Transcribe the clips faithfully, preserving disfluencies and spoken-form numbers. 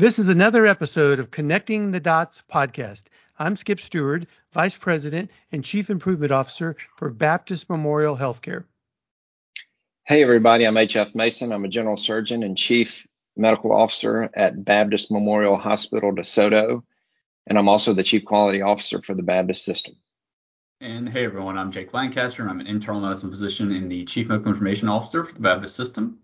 This is another episode of Connecting the Dots podcast. I'm Skip Stewart, Vice President and Chief Improvement Officer for Baptist Memorial Healthcare. Hey, everybody. I'm H F Mason. I'm a general surgeon and Chief Medical Officer at Baptist Memorial Hospital DeSoto, and I'm also the Chief Quality Officer for the Baptist system. And hey, everyone. I'm Jake Lancaster, and I'm an internal medicine physician and the Chief Medical Information Officer for the Baptist system.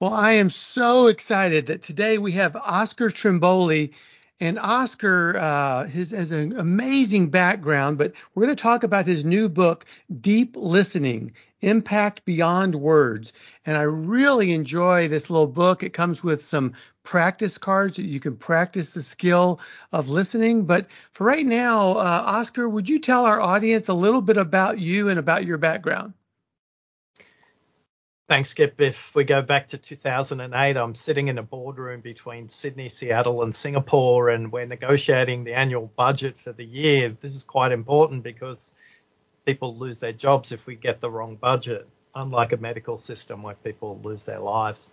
Well, I am so excited that today we have Oscar Trimboli. And Oscar uh, his, has an amazing background, but we're going to talk about his new book, Deep Listening, Impact Beyond Words. And I really enjoy this little book. It comes with some practice cards that you can practice the skill of listening. But for right now, uh, Oscar, would you tell our audience a little bit about you and about your background? Thanks, Skip. If we go back to two thousand eight, I'm sitting in a boardroom between Sydney, Seattle, and Singapore, and we're negotiating the annual budget for the year. This is quite important because people lose their jobs if we get the wrong budget, unlike a medical system where people lose their lives.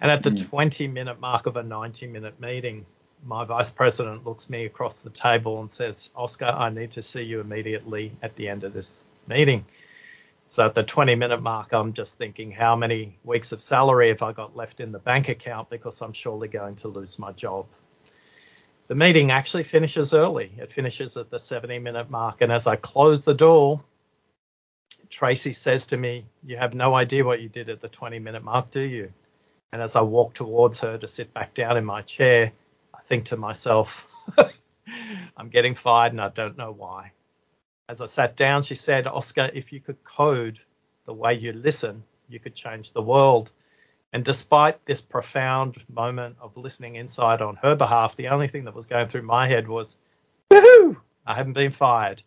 And at the twenty-minute mm. mark of a ninety-minute meeting, my vice president looks me across the table and says, "Oscar, I need to see you immediately at the end of this meeting." So at the twenty-minute mark, I'm just thinking, how many weeks of salary have I got left in the bank account, because I'm surely going to lose my job. The meeting actually finishes early. It finishes at the seventy-minute mark. And as I close the door, Tracy says to me, "You have no idea what you did at the twenty-minute mark, do you?" And as I walk towards her to sit back down in my chair, I think to myself, I'm getting fired and I don't know why. As I sat down, she said, "Oscar, if you could code the way you listen, you could change the world." And despite this profound moment of listening insight on her behalf, the only thing that was going through my head was, woohoo, I haven't been fired.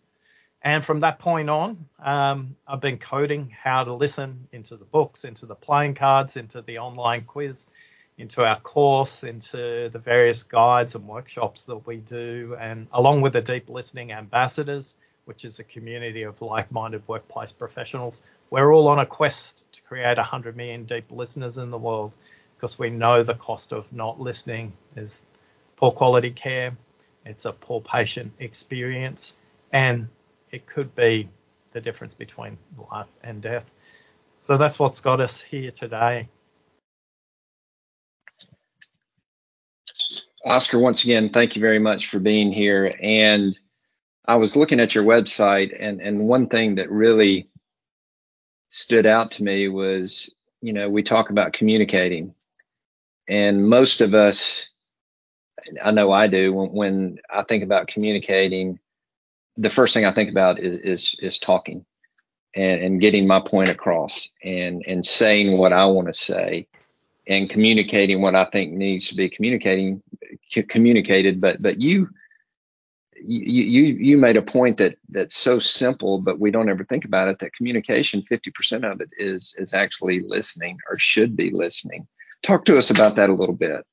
And from that point on, um, I've been coding how to listen into the books, into the playing cards, into the online quiz, into our course, into the various guides and workshops that we do, and along with the Deep Listening Ambassadors, which is a community of like-minded workplace professionals. We're all on a quest to create one hundred million deep listeners in the world, because we know the cost of not listening is poor quality care, it's a poor patient experience, and it could be the difference between life and death. So that's what's got us here today. Oscar, once again, thank you very much for being here. And I was looking at your website, and, and one thing that really stood out to me was, you know, we talk about communicating, and most of us, I know I do, when, when I think about communicating, the first thing I think about is is, is talking and, and getting my point across and, and saying what I want to say and communicating what I think needs to be communicating c- communicated. But but you. You, you you made a point that that's so simple, but we don't ever think about it, that communication, fifty percent of it is is actually listening, or should be listening. Talk to us about that a little bit.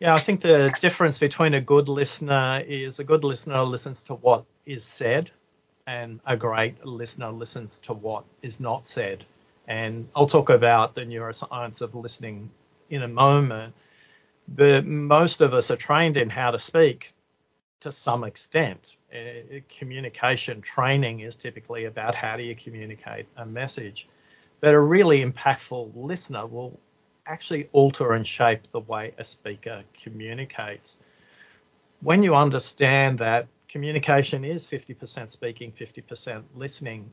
Yeah, I think the difference between a good listener is a good listener listens to what is said, and a great listener listens to what is not said. And I'll talk about the neuroscience of listening in a moment, but most of us are trained in how to speak. To some extent, uh, communication training is typically about how do you communicate a message. But a really impactful listener will actually alter and shape the way a speaker communicates. When you understand that communication is fifty percent speaking, fifty percent listening,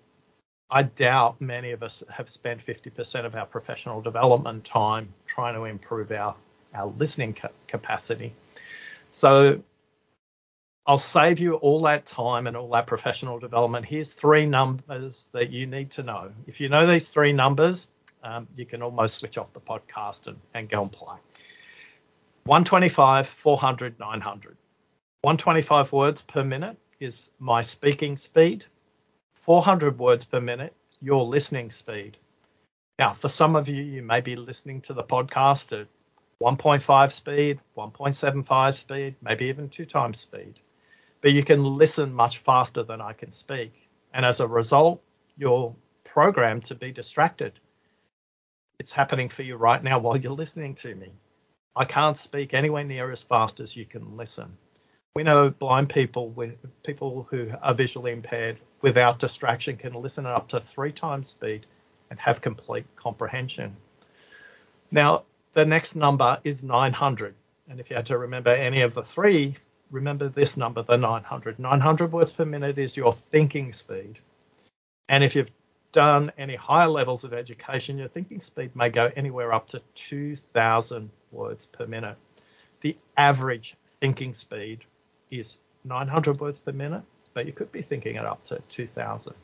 I doubt many of us have spent fifty percent of our professional development time trying to improve our, our listening ca- capacity. So I'll save you all that time and all that professional development. Here's three numbers that you need to know. If you know these three numbers, um, you can almost switch off the podcast and, and go and play. one twenty-five, four hundred, nine hundred. one twenty-five words per minute is my speaking speed. four hundred words per minute, your listening speed. Now, for some of you, you may be listening to the podcast at one point five speed, one point seven five speed, maybe even two times speed. But you can listen much faster than I can speak. And as a result, you're programmed to be distracted. It's happening for you right now while you're listening to me. I can't speak anywhere near as fast as you can listen. We know blind people, with people who are visually impaired without distraction, can listen at up to three times speed and have complete comprehension. Now, the next number is nine hundred. And if you had to remember any of the three, remember this number, the nine hundred. nine hundred words per minute is your thinking speed. And if you've done any higher levels of education, your thinking speed may go anywhere up to two thousand words per minute. The average thinking speed is nine hundred words per minute, but you could be thinking it up to two thousand.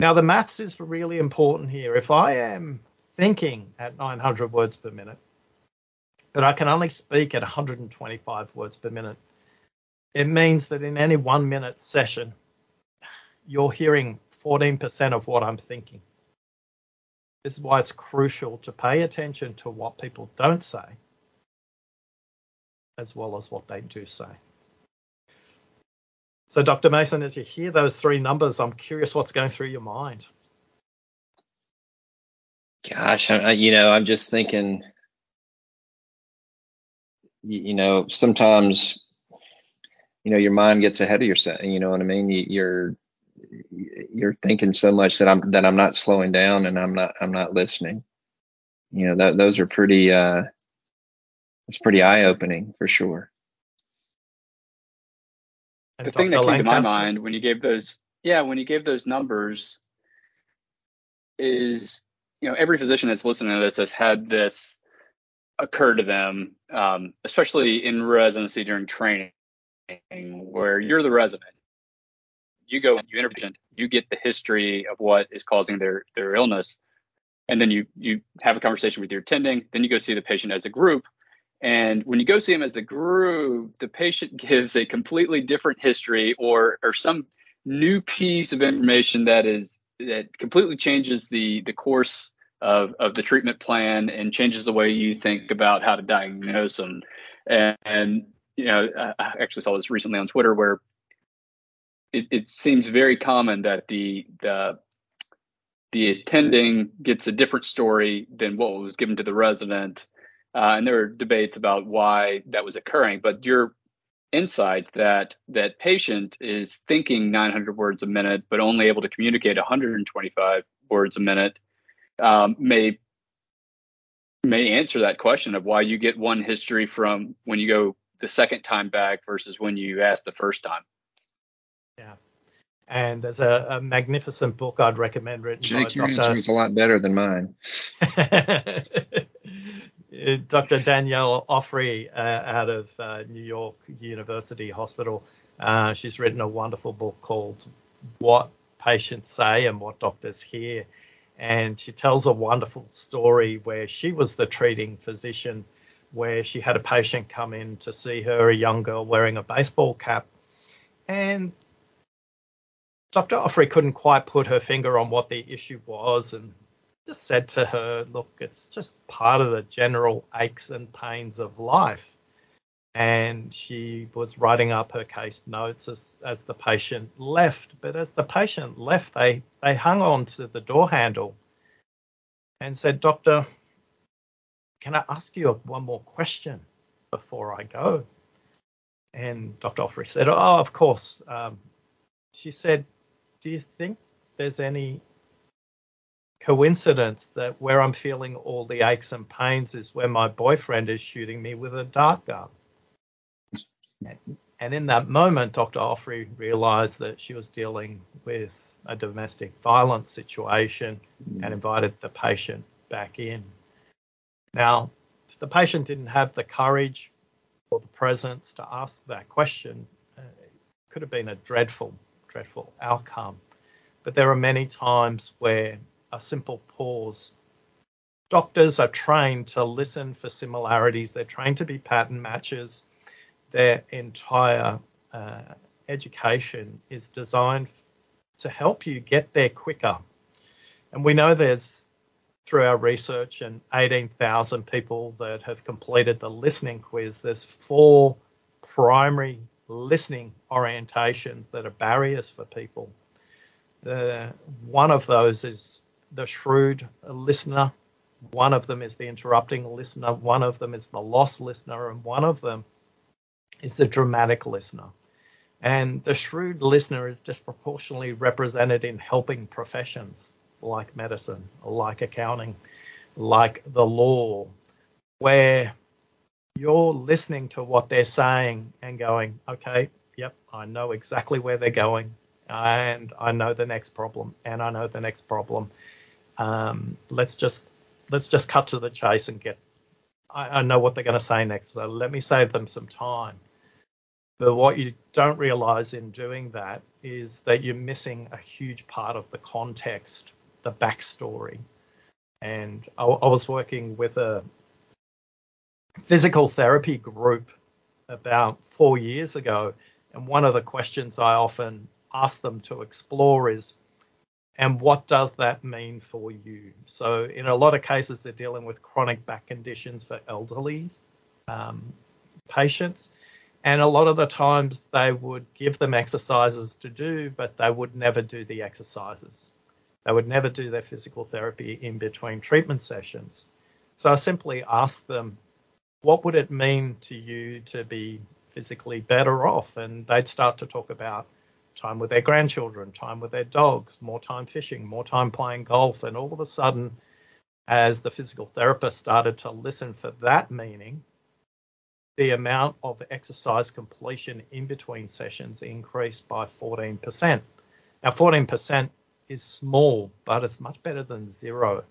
Now, the maths is really important here. If I am thinking at nine hundred words per minute, but I can only speak at one hundred twenty-five words per minute, it means that in any one minute session, you're hearing fourteen percent of what I'm thinking. This is why it's crucial to pay attention to what people don't say, as well as what they do say. So, Doctor Mason, as you hear those three numbers, I'm curious what's going through your mind. Gosh, I, you know, I'm just thinking, you, you know, sometimes, you know, your mind gets ahead of yourself. You know what I mean? You, you're you're thinking so much that I'm that I'm not slowing down and I'm not I'm not listening. You know, that, those are pretty. Uh, It's pretty eye-opening for sure. The thing that came to my mind when you gave those, yeah, when you gave those numbers is, you know, every physician that's listening to this has had this occur to them, um, especially in residency during training, where you're the resident, you go, you interview, you get the history of what is causing their their illness, and then you you have a conversation with your attending, then you go see the patient as a group. And when you go see him as the group, the patient gives a completely different history or or some new piece of information that is that completely changes the the course of, of the treatment plan and changes the way you think about how to diagnose them. And, and you know, I actually saw this recently on Twitter where it, it seems very common that the the the attending gets a different story than what was given to the resident. Uh, and there are debates about why that was occurring, but your insight that that patient is thinking nine hundred words a minute, but only able to communicate one hundred twenty-five words a minute, um, may may answer that question of why you get one history from when you go the second time back versus when you asked the first time. Yeah, and there's a, a magnificent book I'd recommend written. Jake, your answer is a lot better than mine. Doctor Danielle Offrey uh, out of uh, New York University Hospital. Uh, she's written a wonderful book called What Patients Say and What Doctors Hear. And she tells a wonderful story where she was the treating physician, where she had a patient come in to see her, a young girl wearing a baseball cap. And Doctor Offrey couldn't quite put her finger on what the issue was, and just said to her, look, it's just part of the general aches and pains of life. And she was writing up her case notes as, as the patient left. But as the patient left, they, they hung on to the door handle and said, Doctor, can I ask you one more question before I go? And Doctor Offrey said, oh, of course. Um, she said, do you think there's any coincidence that where I'm feeling all the aches and pains is where my boyfriend is shooting me with a dart gun? And in that moment, Doctor Offrey realized that she was dealing with a domestic violence situation and invited the patient back in. Now, if the patient didn't have the courage or the presence to ask that question, it could have been a dreadful, dreadful outcome. But there are many times where a simple pause. Doctors are trained to listen for similarities. They're trained to be pattern matchers. Their entire uh, education is designed to help you get there quicker. And we know there's, through our research, and eighteen thousand people that have completed the listening quiz, there's four primary listening orientations that are barriers for people. The, one of those is the shrewd listener, One of them is the interrupting listener, one of them is the lost listener, and one of them is the dramatic listener. And the shrewd listener is disproportionately represented in helping professions like medicine, like accounting, like the law, where you're listening to what they're saying and going, okay, yep, I know exactly where they're going, and I know the next problem, and I know the next problem. Um, let's just let's just cut to the chase and get, I, I know what they're going to say next, so let me save them some time. But what you don't realize in doing that is that you're missing a huge part of the context, the backstory. And I, I was working with a physical therapy group about four years ago, and one of the questions I often ask them to explore is, and what does that mean for you? So in a lot of cases, they're dealing with chronic back conditions for elderly um, patients. And a lot of the times they would give them exercises to do, but they would never do the exercises. They would never do their physical therapy in between treatment sessions. So I simply asked them, what would it mean to you to be physically better off? And they'd start to talk about time with their grandchildren, time with their dogs, more time fishing, more time playing golf. And all of a sudden, as the physical therapist started to listen for that meaning, the amount of exercise completion in between sessions increased by fourteen percent. Now, fourteen percent is small, but it's much better than zero.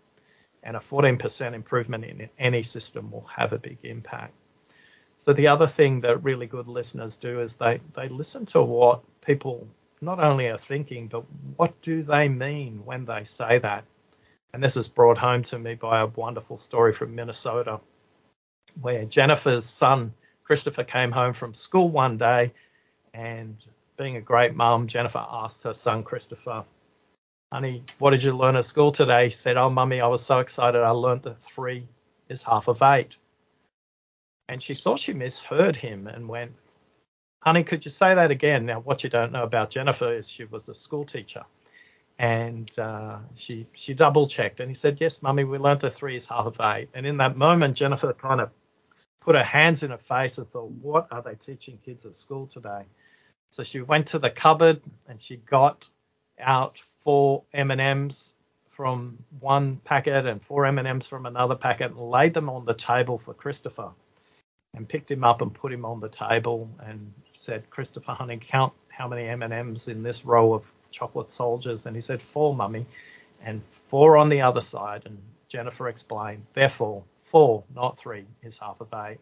And a fourteen percent improvement in any system will have a big impact. So the other thing that really good listeners do is they, they listen to what people not only are thinking, but what do they mean when they say that? And this is brought home to me by a wonderful story from Minnesota, where Jennifer's son, Christopher, came home from school one day, and being a great mum, Jennifer asked her son, Christopher, honey, what did you learn at school today? He said, oh, mummy, I was so excited. I learned that three is half of eight. And she thought she misheard him and went, honey, could you say that again? Now, what you don't know about Jennifer is she was a school teacher. And uh, she she double-checked. And he said, yes, mummy, we learned that three is half of eight. And in that moment, Jennifer kind of put her hands in her face and thought, what are they teaching kids at school today? So she went to the cupboard and she got out four M and M's from one packet and four M and M's from another packet, and laid them on the table for Christopher, and picked him up and put him on the table and said, Christopher, honey, count how many M and M's in this row of chocolate soldiers. And he said, four, mummy, and four on the other side. And Jennifer explained, therefore, four, not three, is half of eight.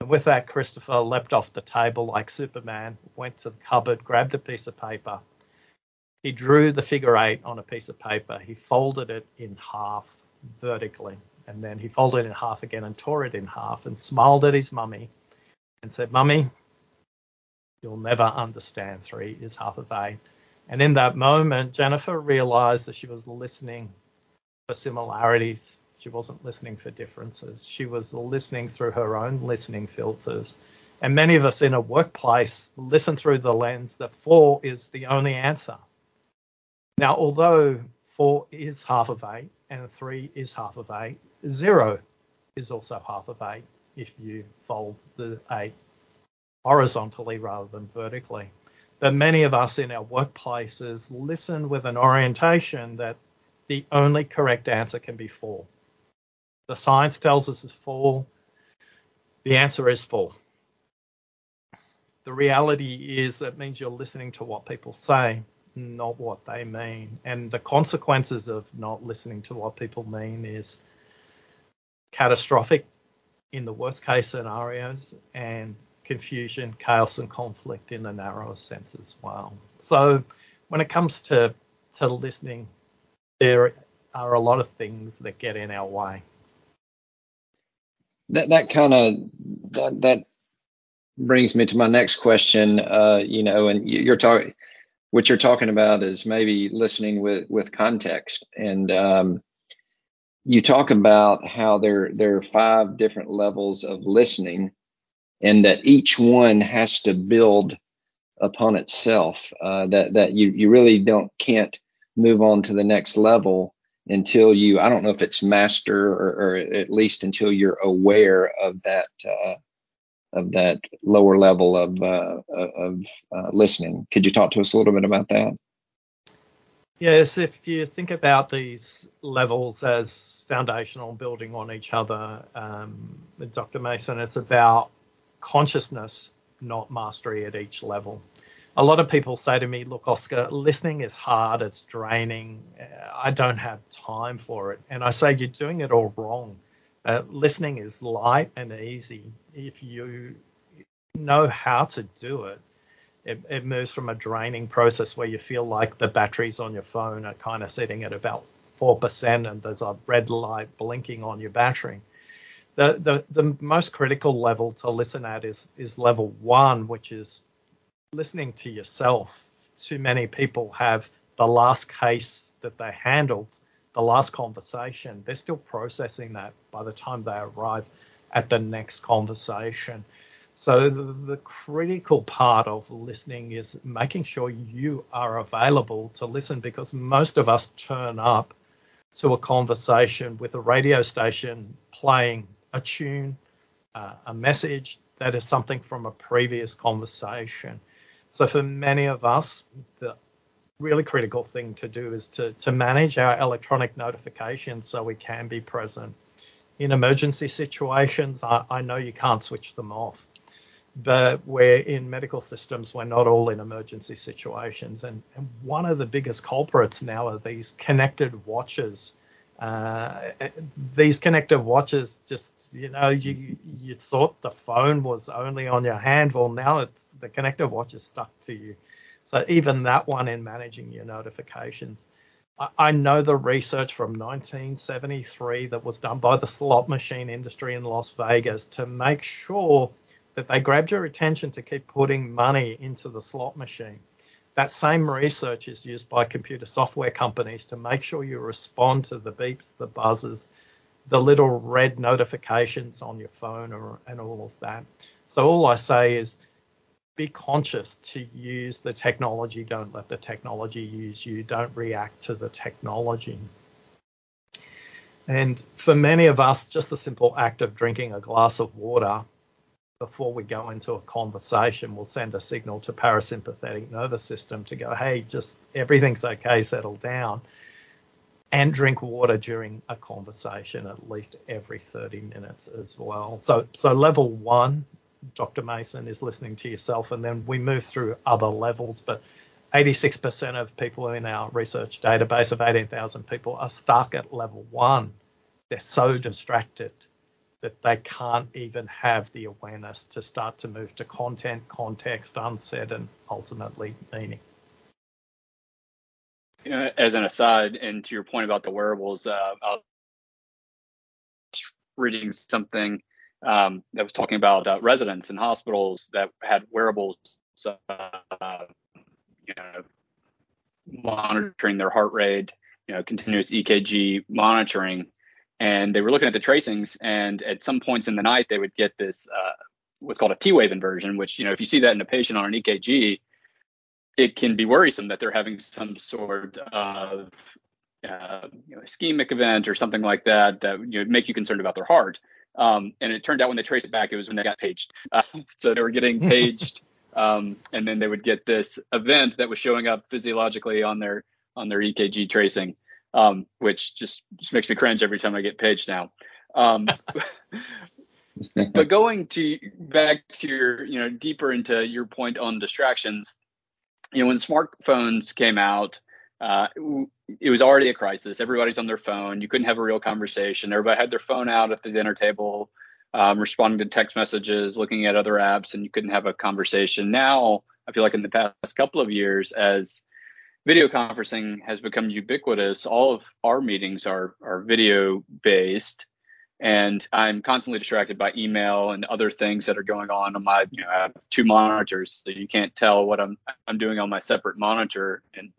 And with that, Christopher leapt off the table like Superman, went to the cupboard, grabbed a piece of paper. He drew the figure eight on a piece of paper. He folded it in half vertically, and then he folded it in half again and tore it in half, and smiled at his mummy and said, mummy, you'll never understand three is half of eight. And in that moment, Jennifer realized that she was listening for similarities. She wasn't listening for differences. She was listening through her own listening filters. And many of us in a workplace listen through the lens that four is the only answer. Now, although four is half of eight and three is half of eight, zero is also half of eight if you fold the eight horizontally rather than vertically. But many of us in our workplaces listen with an orientation that the only correct answer can be four. The science tells us it's four. The answer is four. The reality is that means you're listening to what people say, not what they mean. And the consequences of not listening to what people mean is catastrophic in the worst case scenarios, and confusion, chaos, and conflict in the narrower sense as well. So when it comes to, to listening, there are a lot of things that get in our way. That that kind of that, that brings me to my next question. Uh, you know, and you're talking. What you're talking about is maybe listening with, with context. And um, you talk about how there, there are five different levels of listening, and that each one has to build upon itself, uh, that, that you, you really don't can't move on to the next level until you, I don't know if it's master or, or at least until you're aware of that, uh, of that lower level of, uh, of uh, listening. Could you talk to us a little bit about that? Yes, if you think about these levels as foundational, building on each other, um, with Doctor Mason, it's about consciousness, not mastery at each level. A lot of people say to me, look, Oscar, listening is hard, it's draining, I don't have time for it. And I say, you're doing it all wrong. Uh, listening is light and easy. If you know how to do it, it, it moves from a draining process where you feel like the batteries on your phone are kind of sitting at about four percent and there's a red light blinking on your battery. The, the, the most critical level to listen at is, is level one, which is listening to yourself. Too many people have the last case that they handled, the last conversation. They're still processing that by the time they arrive at the next conversation. So the, the critical part of listening is making sure you are available to listen, because most of us turn up to a conversation with a radio station playing a tune, uh, a message that is something from a previous conversation. So for many of us, the really critical thing to do is to, to manage our electronic notifications so we can be present. In emergency situations, I, I know you can't switch them off, but we're in medical systems, we're not all in emergency situations. And, and one of the biggest culprits now are these connected watches. Uh, these connected watches, just, you know, you you thought the phone was only on your hand. Well, now it's the connected watch is stuck to you. So even that one in managing your notifications. I, I know the research from nineteen seventy-three that was done by the slot machine industry in Las Vegas to make sure that they grabbed your attention to keep putting money into the slot machine. That same research is used by computer software companies to make sure you respond to the beeps, the buzzers, the little red notifications on your phone, or, and all of that. So all I say is be conscious to use the technology. Don't let the technology use you. Don't react to the technology. And for many of us, just the simple act of drinking a glass of water before we go into a conversation, we'll send a signal to parasympathetic nervous system to go, hey, just everything's okay, settle down, and drink water during a conversation at least every thirty minutes as well. So, so level one, Doctor Mason, is listening to yourself, and then we move through other levels. But eighty-six percent of people in our research database of eighteen thousand people are stuck at level one. They're so distracted that they can't even have the awareness to start to move to content, context, unsaid, and ultimately meaning. You know, as an aside, and to your point about the wearables, uh, I was reading something um, that was talking about uh, residents in hospitals that had wearables, uh, you know, monitoring their heart rate, you know, continuous E K G monitoring. And they were looking at the tracings, and at some points in the night, they would get this uh, what's called a T-wave inversion, which, you know, if you see that in a patient on an E K G, it can be worrisome that they're having some sort of uh, you know, ischemic event or something like that that you know, make you concerned about their heart. Um, and it turned out when they traced it back, it was when they got paged. Uh, so they were getting paged, um, and then they would get this event that was showing up physiologically on their on their E K G tracing. Um, which just, just makes me cringe every time I get paged now. Um, but going to back to your, you know, deeper into your point on distractions, you know, when smartphones came out, uh, it was already a crisis. Everybody's on their phone. You couldn't have a real conversation. Everybody had their phone out at the dinner table, um, responding to text messages, looking at other apps, and you couldn't have a conversation. Now, I feel like in the past couple of years, as video conferencing has become ubiquitous, all of our meetings are, are video based, and I'm constantly distracted by email and other things that are going on on my, you know, I have two monitors, so you can't tell what I'm I'm doing on my separate monitor, and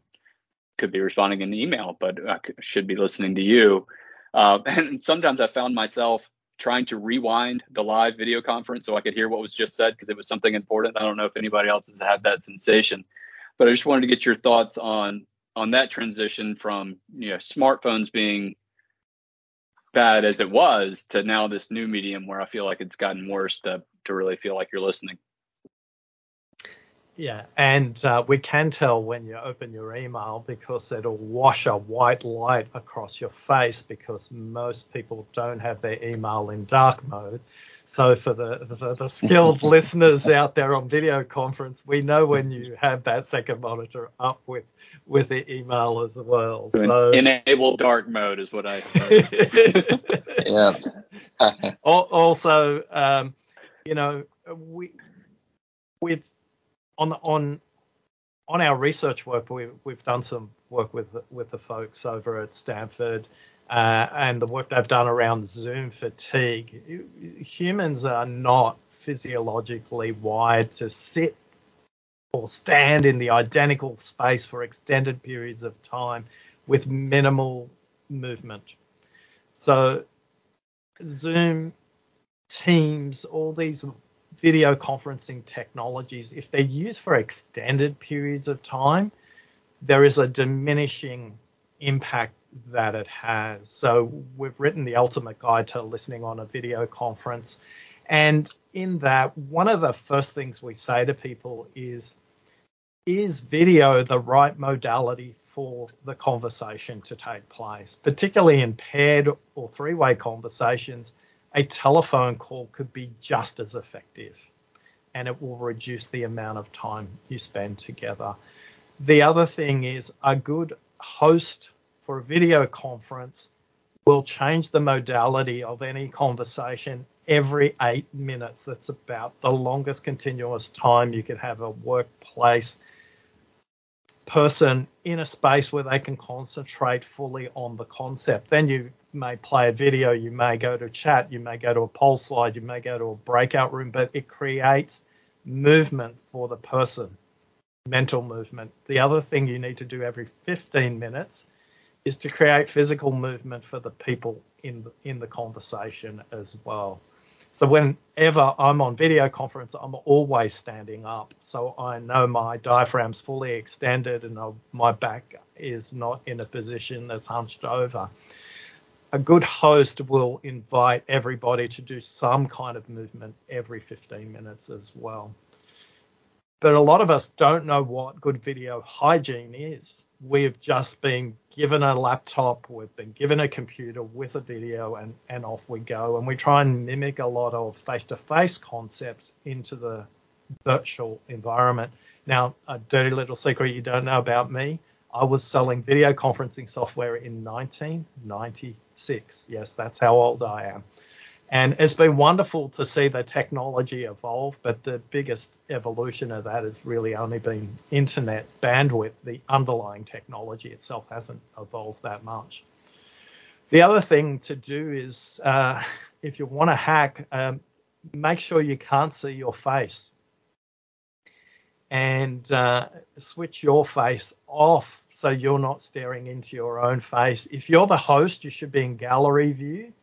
could be responding in email, but I should be listening to you. Uh, and sometimes I found myself trying to rewind the live video conference so I could hear what was just said because it was something important. I don't know if anybody else has had that sensation. But I just wanted to get your thoughts on on that transition from, you know, smartphones being bad as it was to now this new medium where I feel like it's gotten worse to to really feel like you're listening. Yeah, and uh, we can tell when you open your email because it'll wash a white light across your face because most people don't have their email in dark mode. So for the, the, the skilled listeners out there on video conference, we know when you have that second monitor up with with the email as well. So enable dark mode is what I heard. Yeah. Also, um, you know, we we've On, on on our research work, we, we've done some work with with the folks over at Stanford uh, and the work they've done around Zoom fatigue. Humans are not physiologically wired to sit or stand in the identical space for extended periods of time with minimal movement. So Zoom, Teams, all these video conferencing technologies, if they're used for extended periods of time, there is a diminishing impact that it has. So we've written the ultimate guide to listening on a video conference. And in that, one of the first things we say to people is, is video the right modality for the conversation to take place? Particularly in paired or three-way conversations, a telephone call could be just as effective, and it will reduce the amount of time you spend together. The other thing is a good host for a video conference will change the modality of any conversation every eight minutes. That's about the longest continuous time you can have a workplace person in a space where they can concentrate fully on the concept. Then you may play a video, you may go to chat, you may go to a poll slide, you may go to a breakout room, but it creates movement for the person, mental movement. The other thing you need to do every fifteen minutes is to create physical movement for the people in the, in the conversation as well. So whenever I'm on video conference, I'm always standing up. So I know my diaphragm's fully extended and I'll, my back is not in a position that's hunched over. A good host will invite everybody to do some kind of movement every fifteen minutes as well. But a lot of us don't know what good video hygiene is. We've just been given a laptop, we've been given a computer with a video, and, and off we go. And we try and mimic a lot of face-to-face concepts into the virtual environment. Now, a dirty little secret you don't know about me, I was selling video conferencing software in nineteen ninety-six. Yes, that's how old I am. And it's been wonderful to see the technology evolve, but the biggest evolution of that has really only been internet bandwidth. The underlying technology itself hasn't evolved that much. The other thing to do is, uh, if you want to hack, um, make sure you can't see your face. And uh, switch your face off so you're not staring into your own face. If you're the host, you should be in gallery view.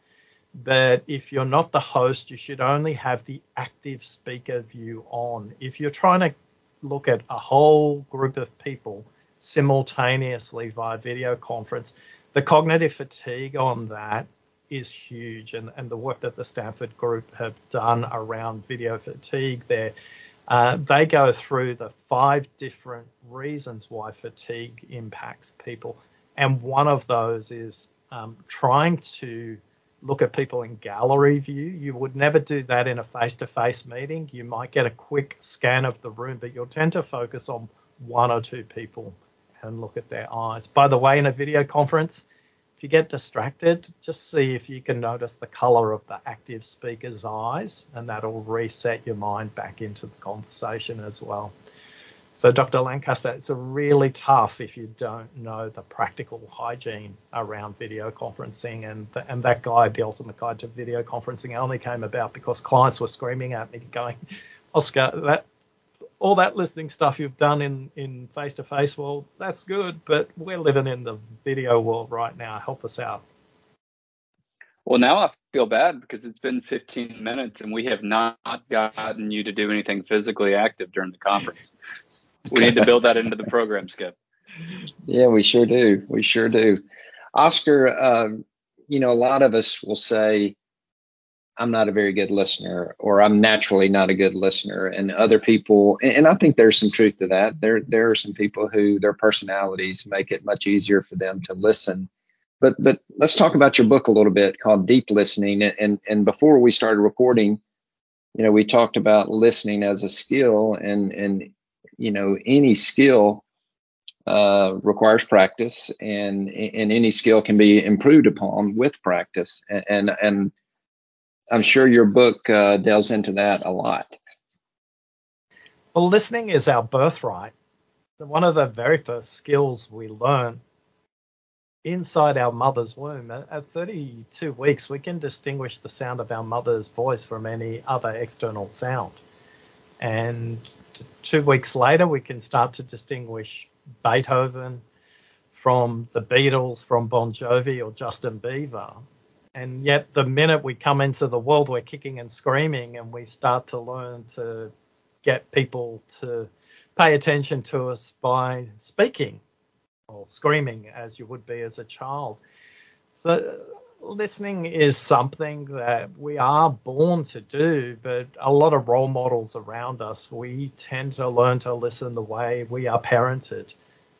But if you're not the host, you should only have the active speaker view on. If you're trying to look at a whole group of people simultaneously via video conference, the cognitive fatigue on that is huge. And, and the work that the Stanford group have done around video fatigue there, uh, they go through the five different reasons why fatigue impacts people. And one of those is um, trying to look at people in gallery view. You would never do that in a face-to-face meeting. You might get a quick scan of the room, but you'll tend to focus on one or two people and look at their eyes. By the way, in a video conference, if you get distracted, just see if you can notice the color of the active speaker's eyes, and that'll reset your mind back into the conversation as well. So, Doctor Lancaster, it's really tough if you don't know the practical hygiene around video conferencing. And the, and that guide, the ultimate guide to video conferencing, only came about because clients were screaming at me, going, "Oscar, that all that listening stuff you've done in in face-to-face, well, that's good, but we're living in the video world right now. Help us out." Well, now I feel bad because it's been fifteen minutes and we have not gotten you to do anything physically active during the conference. We need to build that into the program, Skip. Yeah, we sure do. We sure do. Oscar, uh, you know, a lot of us will say, I'm not a very good listener, or I'm naturally not a good listener. And other people, and, and I think there's some truth to that. There, there are some people who their personalities make it much easier for them to listen. But, but let's talk about your book a little bit, called Deep Listening. And, and, and before we started recording, you know, we talked about listening as a skill, and, and, you know, any skill Uh, requires practice, and and any skill can be improved upon with practice. And and, and I'm sure your book uh, delves into that a lot. Well, listening is our birthright. One of the very first skills we learn inside our mother's womb. At thirty-two weeks, we can distinguish the sound of our mother's voice from any other external sound. And two weeks later, we can start to distinguish Beethoven from the Beatles, from Bon Jovi or Justin Bieber. And yet the minute we come into the world, we're kicking and screaming, and we start to learn to get people to pay attention to us by speaking or screaming as you would be as a child. So listening is something that we are born to do, but a lot of role models around us, we tend to learn to listen the way we are parented.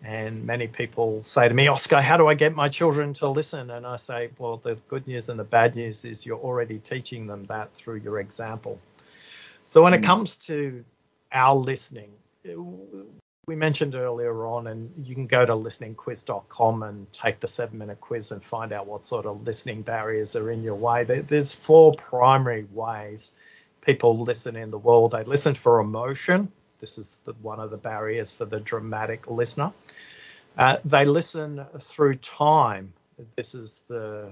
And many people say to me, Oscar, how do I get my children to listen? And I say, well, the good news and the bad news is you're already teaching them that through your example. So when mm-hmm. it comes to our listening, it, we mentioned earlier on, and you can go to listening quiz dot com and take the seven-minute quiz and find out what sort of listening barriers are in your way. There's four primary ways people listen in the world. They listen for emotion. This is the, one of the barriers for the dramatic listener. Uh, they listen through time. This is the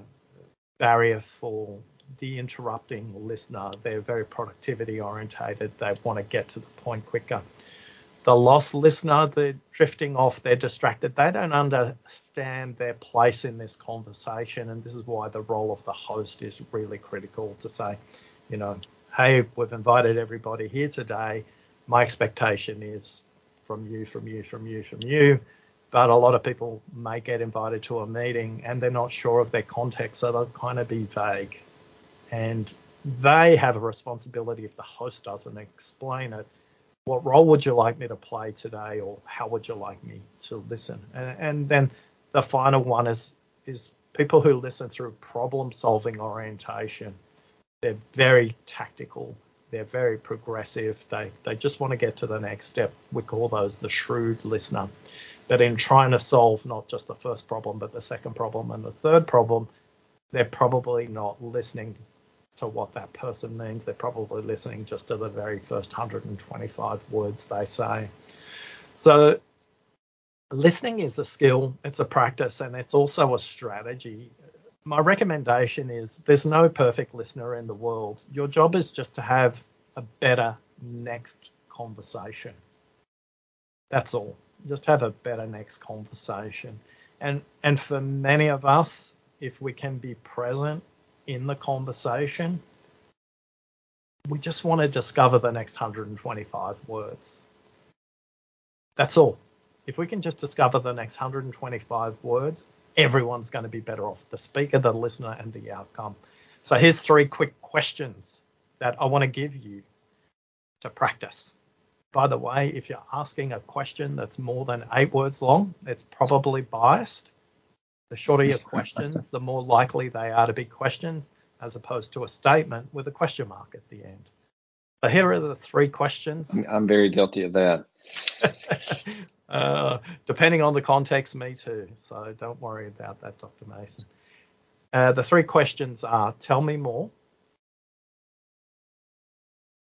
barrier for the interrupting listener. They're very productivity-orientated. They want to get to the point quicker. The lost listener, they're drifting off, they're distracted. They don't understand their place in this conversation. And this is why the role of the host is really critical to say, you know, hey, we've invited everybody here today. My expectation is from you, from you, from you, from you. But a lot of people may get invited to a meeting and they're not sure of their context, so they'll kind of be vague. And they have a responsibility if the host doesn't explain it. What role would you like me to play today, or how would you like me to listen? And, and then the final one is is people who listen through problem-solving orientation. They're very tactical. They're very progressive. They, they just want to get to the next step. We call those the shrewd listener. But in trying to solve not just the first problem, but the second problem and the third problem, they're probably not listening to what that person means. They're probably listening just to the very first one hundred twenty-five words they say. So listening is a skill, it's a practice, and it's also a strategy. My recommendation is there's no perfect listener in the world. Your job is just to have a better next conversation. That's all. Just have a better next conversation. And, and for many of us, if we can be present in the conversation, we just want to discover the next one hundred twenty-five words. That's all. If we can just discover the next one hundred twenty-five words, everyone's going to be better off, the speaker, the listener, and the outcome. So here's three quick questions that I want to give you to practice. By the way, if you're asking a question that's more than eight words long, it's probably biased. The shorter your questions, the more likely they are to be questions, as opposed to a statement with a question mark at the end. So here are the three questions. I'm very guilty of that. uh, depending on the context, me too. So don't worry about that, Doctor Mason. Uh, the three questions are, tell me more.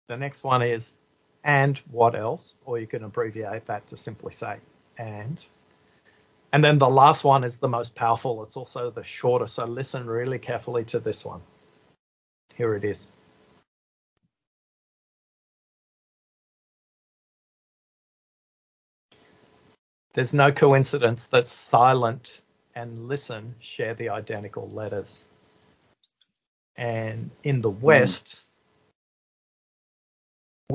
The next one is, and what else? Or you can abbreviate that to simply say, and. And then the last one is the most powerful. It's also the shorter. So listen really carefully to this one. Here it is. There's no coincidence that silent and listen share the identical letters. And in the West, mm.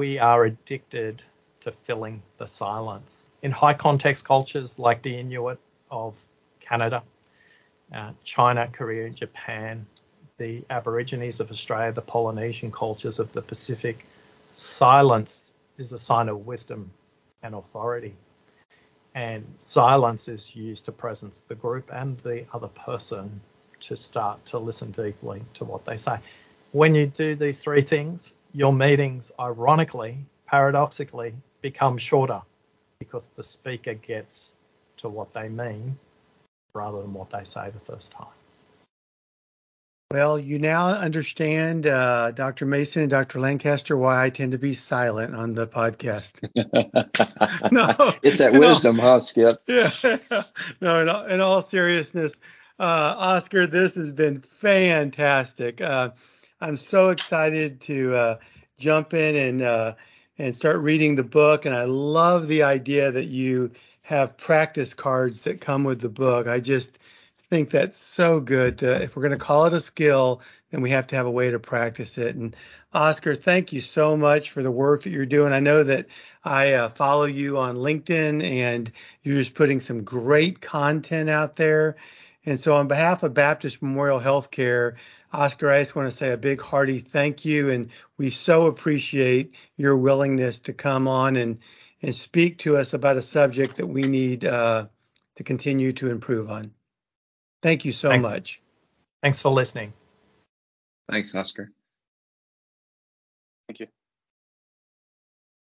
we are addicted to filling the silence. In high context cultures like the Inuit of Canada, uh, China, Korea, Japan, the Aborigines of Australia, the Polynesian cultures of the Pacific, silence is a sign of wisdom and authority. And silence is used to presence the group and the other person to start to listen deeply to what they say. When you do these three things, your meetings, ironically, paradoxically, become shorter because the speaker gets to what they mean rather than what they say the first time. Well, you now understand, uh, Doctor Mason and Doctor Lancaster, why I tend to be silent on the podcast. No, it's that wisdom, all, huh, Skip? Yeah. No, in all, in all seriousness, uh, Oscar, this has been fantastic. Uh, I'm so excited to uh, jump in and uh, and start reading the book. And I love the idea that you have practice cards that come with the book. I just think that's so good. Uh, if we're going to call it a skill, then we have to have a way to practice it. And Oscar, thank you so much for the work that you're doing. I know that I uh, follow you on LinkedIn, and you're just putting some great content out there. And so on behalf of Baptist Memorial Healthcare, Oscar, I just want to say a big hearty thank you. And we so appreciate your willingness to come on and, and speak to us about a subject that we need uh, to continue to improve on. Thank you so Thanks. much. Thanks for listening. Thanks, Oscar. Thank you.